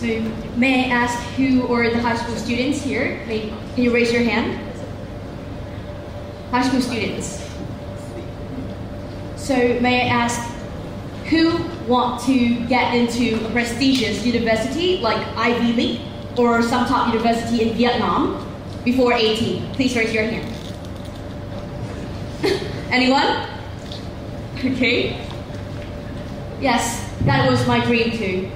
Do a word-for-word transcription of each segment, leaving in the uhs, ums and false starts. So may I ask who are the high school students here? May, can you raise your hand? High school students. So may I ask who want to get into a prestigious university like Ivy League or some top university in Vietnam before eighteen? Please raise your hand. Anyone? Okay. Yes, that was my dream too.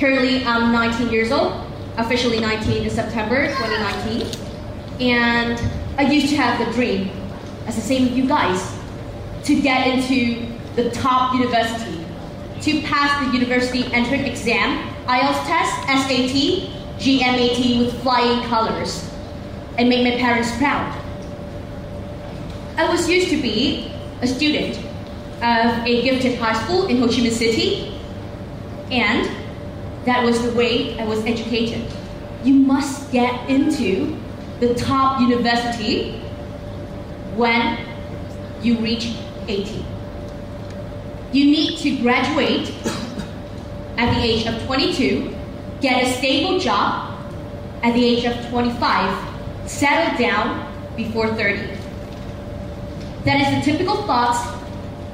Currently, I'm nineteen years old, officially nineteen in September twenty nineteen. And I used to have the dream, as the same with you guys, to get into the top university, to pass the university entrance exam, I E L T S test, S A T, G M A T with flying colors, and make my parents proud. I was used to be a student of a gifted high school in Ho Chi Minh City, and that was the way I was educated. You must get into the top university when you reach eighteen. You need to graduate at the age of twenty-two, get a stable job at the age of twenty-five, settle down before thirty. That is the typical thoughts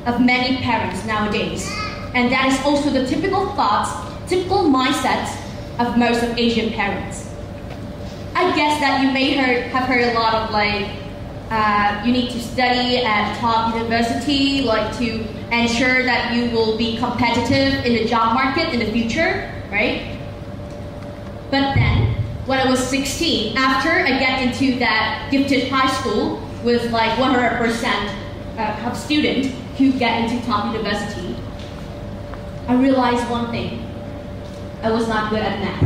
of many parents nowadays. And that is also the typical thoughts typical mindsets of most of Asian parents. I guess that you may heard, have heard a lot of like, uh, you need to study at top university, like to ensure that you will be competitive in the job market in the future, right? But then, when I was sixteen, after I get into that gifted high school with like one hundred percent of students who get into top university, I realized one thing. I was not good at math.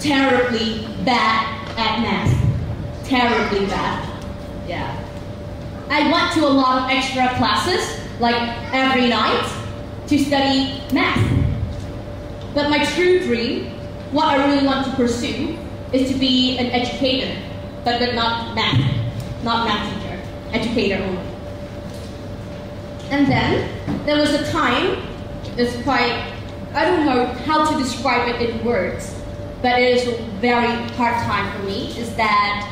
Terribly bad at math. Terribly bad. Yeah. I went to a lot of extra classes, like every night, to study math. But my true dream, what I really want to pursue, is to be an educator, but not math, not math teacher, educator only. And then there was a time, it's quite. I don't know how to describe it in words, but it is a very hard time for me, is that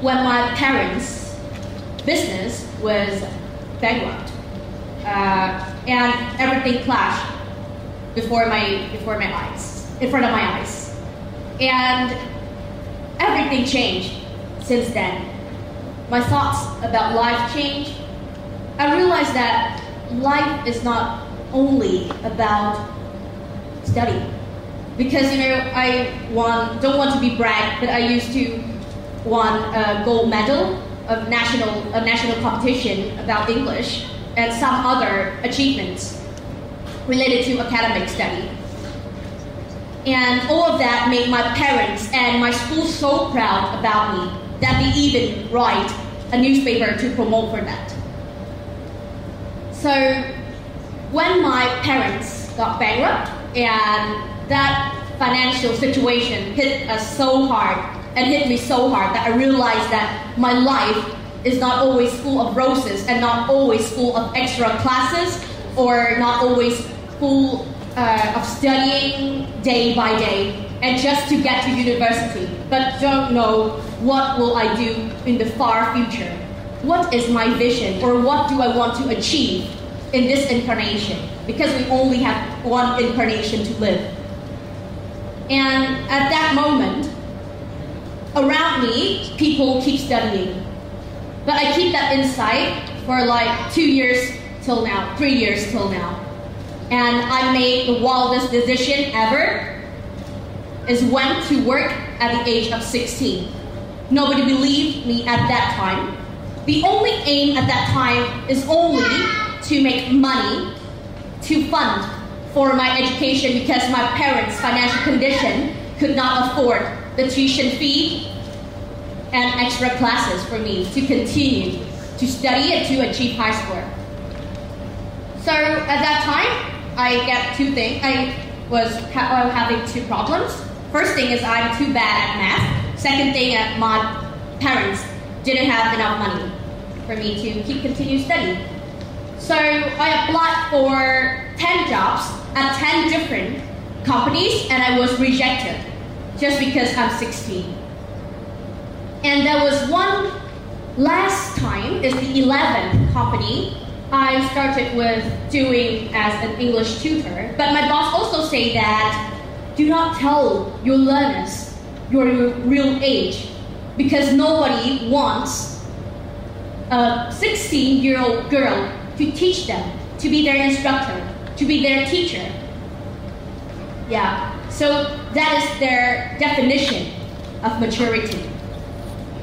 when my parents' business was bankrupt, uh, and everything flashed before my, before my eyes, in front of my eyes. And everything changed since then. My thoughts about life changed. I realized that life is not only about study, because you know I want, don't want to be brag, but I used to won a gold medal of national a national competition about English and some other achievements related to academic study, and all of that made my parents and my school so proud about me that they even write a newspaper to promote for that. So when my parents got bankrupt, and that financial situation hit us so hard and hit me so hard that I realized that my life is not always full of roses and not always full of extra classes or not always full uh, of studying day by day and just to get to university, but don't know what will I do in the far future. What is my vision or what do I want to achieve in this incarnation? Because we only have one incarnation to live. And at that moment, around me, people keep studying. But I keep that insight for like two years till now, three years till now. And I made the wildest decision ever, is went to work at the age of sixteen. Nobody believed me at that time. The only aim at that time is only to make money to fund for my education because my parents' financial condition could not afford the tuition fee and extra classes for me to continue to study and to achieve high score. So at that time, I get two things. I was ha having two problems. First thing is I'm too bad at math. Second thing, uh, my parents didn't have enough money for me to keep continue studying. So I applied for ten jobs at ten different companies, and I was rejected just because I'm sixteen. And there was one last time, it's the eleventh company, I started with doing as an English tutor, but my boss also said that do not tell your learners your real age, because nobody wants a sixteen-year-old girl to teach them, to be their instructor, to be their teacher. Yeah, so that is their definition of maturity.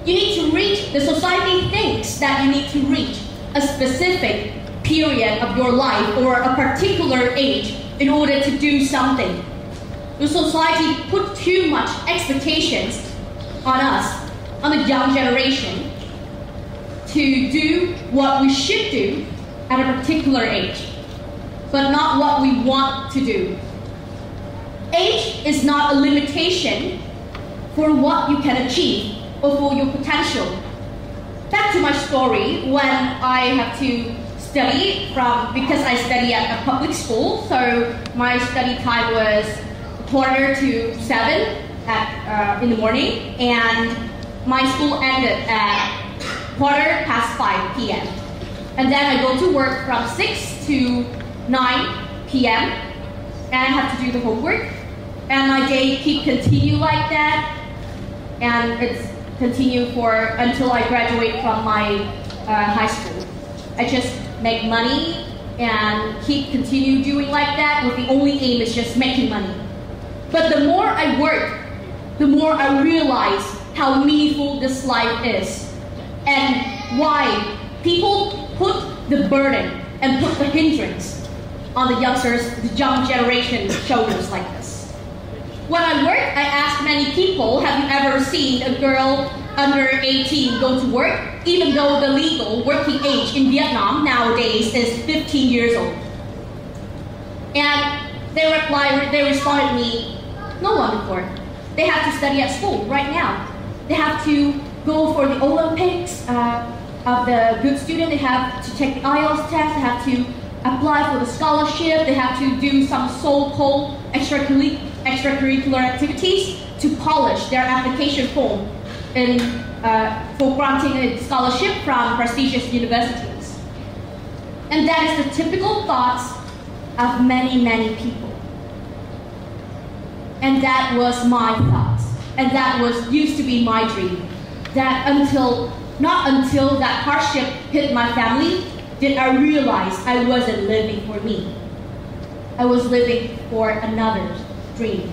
You need to reach, the society thinks that you need to reach a specific period of your life or a particular age in order to do something. The society put too much expectations on us, on the young generation, to do what we should do at a particular age, but not what we want to do. Age is not a limitation for what you can achieve or for your potential. Back to my story, when I have to study from, because I study at a public school, so my study time was quarter to seven at, uh, in the morning, and my school ended at quarter past five p m And then I go to work from six to nine p m And I have to do the homework. And my day keep continue like that. And it's continue for until I graduate from my uh, high school. I just make money and keep continue doing like that, with the only aim is just making money. But the more I work, the more I realize how meaningful this life is and why people put the burden and put the hindrance on the youngsters, the young generation's shoulders like this. When I work, I ask many people, have you ever seen a girl under eighteen go to work? Even though the legal working age in Vietnam nowadays is fifteen years old. And they replied, they responded me, no one before. They have to study at school right now. They have to go for the Olympics. Uh, of the good student, they have to take the I E L T S test, they have to apply for the scholarship, they have to do some so-called extracurricular activities to polish their application form in, uh, for granting a scholarship from prestigious universities. And that is the typical thoughts of many, many people. And that was my thoughts. And that was used to be my dream. That until Not until that hardship hit my family did I realize I wasn't living for me. I was living for another dream.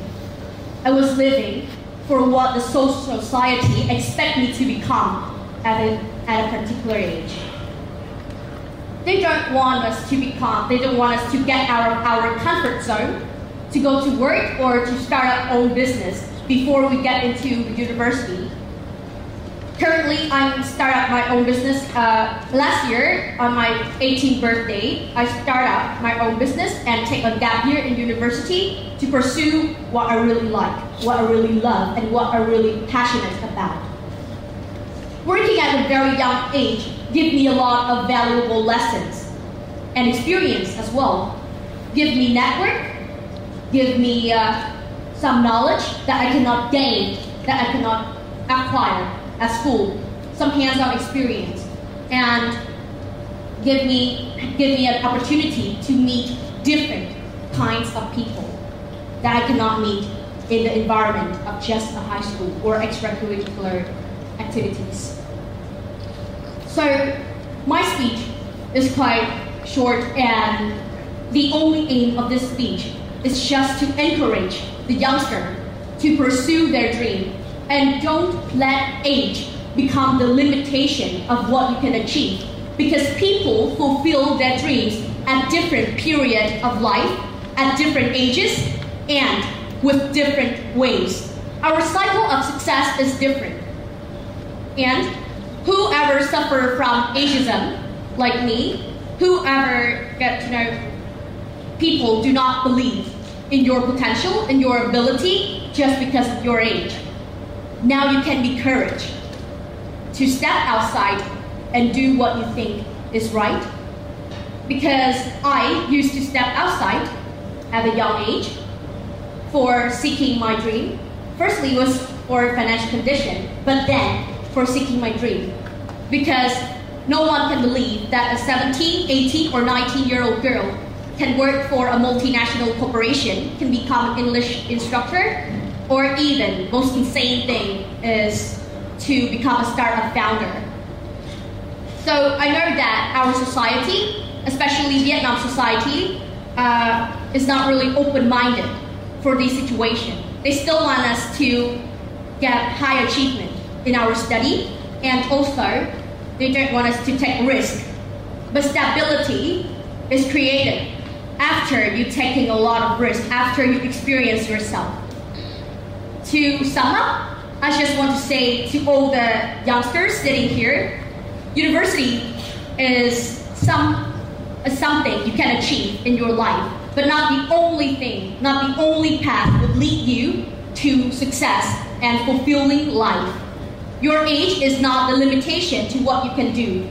I was living for what the society expects me to become at a, at a particular age. They don't want us to become, they don't want us to get out of our comfort zone, to go to work or to start our own business before we get into the university. Currently, I start up my own business. Uh, last year, on my eighteenth birthday, I start up my own business and take a gap year in university to pursue what I really like, what I really love, and what I'm really passionate about. Working at a very young age gave me a lot of valuable lessons and experience as well. Give me network, give me uh, some knowledge that I cannot gain, that I cannot acquire at school, some hands-on experience, and give me give me an opportunity to meet different kinds of people that I cannot meet in the environment of just a high school or extracurricular activities. So my speech is quite short, and the only aim of this speech is just to encourage the youngster to pursue their dream. And don't let age become the limitation of what you can achieve, because people fulfill their dreams at different periods of life, at different ages, and with different ways. Our cycle of success is different. And whoever suffers from ageism, like me, whoever get to know people do not believe in your potential, in your ability, just because of your age. Now you can be courage to step outside and do what you think is right. Because I used to step outside at a young age, for seeking my dream. Firstly, it was for financial condition, but then for seeking my dream. Because no one can believe that a seventeen, eighteen, or nineteen-year-old girl can work for a multinational corporation, can become an English instructor, or even, most insane thing is to become a startup founder. So I know that our society, especially Vietnam society, uh, is not really open-minded for this situation. They still want us to get high achievement in our study, and also they don't want us to take risk. But stability is created after you taking a lot of risk, after you experience yourself. To sum up, I just want to say to all the youngsters sitting here, university is some is something you can achieve in your life, but not the only thing, not the only path that lead you to success and fulfilling life. Your age is not the limitation to what you can do.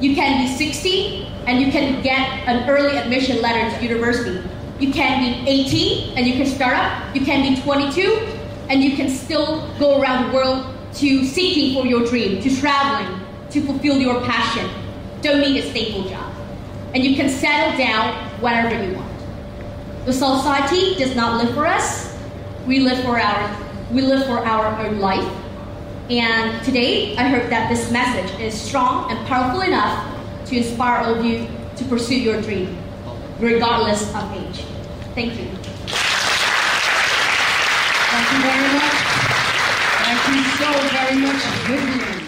You can be sixty and you can get an early admission letter to university. You can be eighteen and you can start up. You can be twenty-two and you can still go around the world to seeking for your dream, to traveling, to fulfill your passion. Don't need a stable job. And you can settle down whenever you want. The society does not live for us. We live for our, we live for our own life. And today, I hope that this message is strong and powerful enough to inspire all of you to pursue your dream, regardless of age. Thank you. Thank you very much. Thank you so very much, Vivian.